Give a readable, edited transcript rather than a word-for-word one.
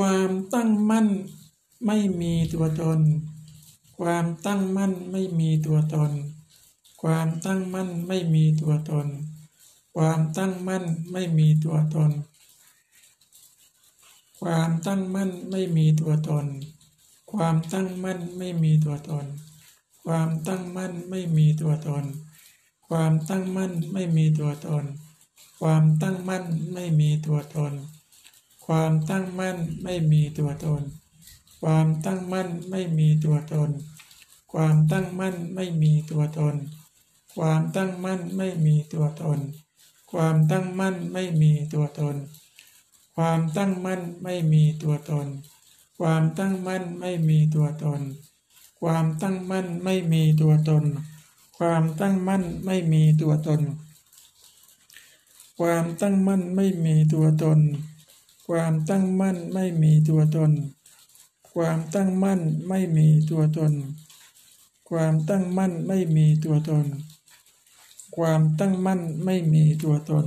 ความตั้งมั่นไม่มีตัวตนความตั้งมั่นไม่มีตัวตนความตั้งมั่นไม่มีตัวตนความตั้งมั่นไม่มีตัวตนความตั้งมั่นไม่มีตัวตนความตั้งมั่นไม่มีตัวตนความตั้งมั่นไม่มีตัวตนความตั้งมั่นไม่มีตัวตนความตั้งมั่นไม่มีตัวตนความตั้งมั่นไม่มีตัวตนความตั้งมั่นไม่มีตัวตนความตั้งมั่นไม่มีตัวตนความตั้งมั่นไม่มีตัวตนความตั้งมั่นไม่มีตัวตนความตั้งมั่นไม่มีตัวตนความตั้งมั่นไม่มีตัวตนความตั้งมั่นไม่มีตัวตนความตั้งมั่นไม่มีตัวตนความตั้งมั่นไม่มีตัวตนความตั้งมั่นไม่มีตัวตนความตั้งมั่นไม่มีตัวตนความตั้งมั่นไม่มีตัวตนความตั้งมั่นไม่มีตัวตน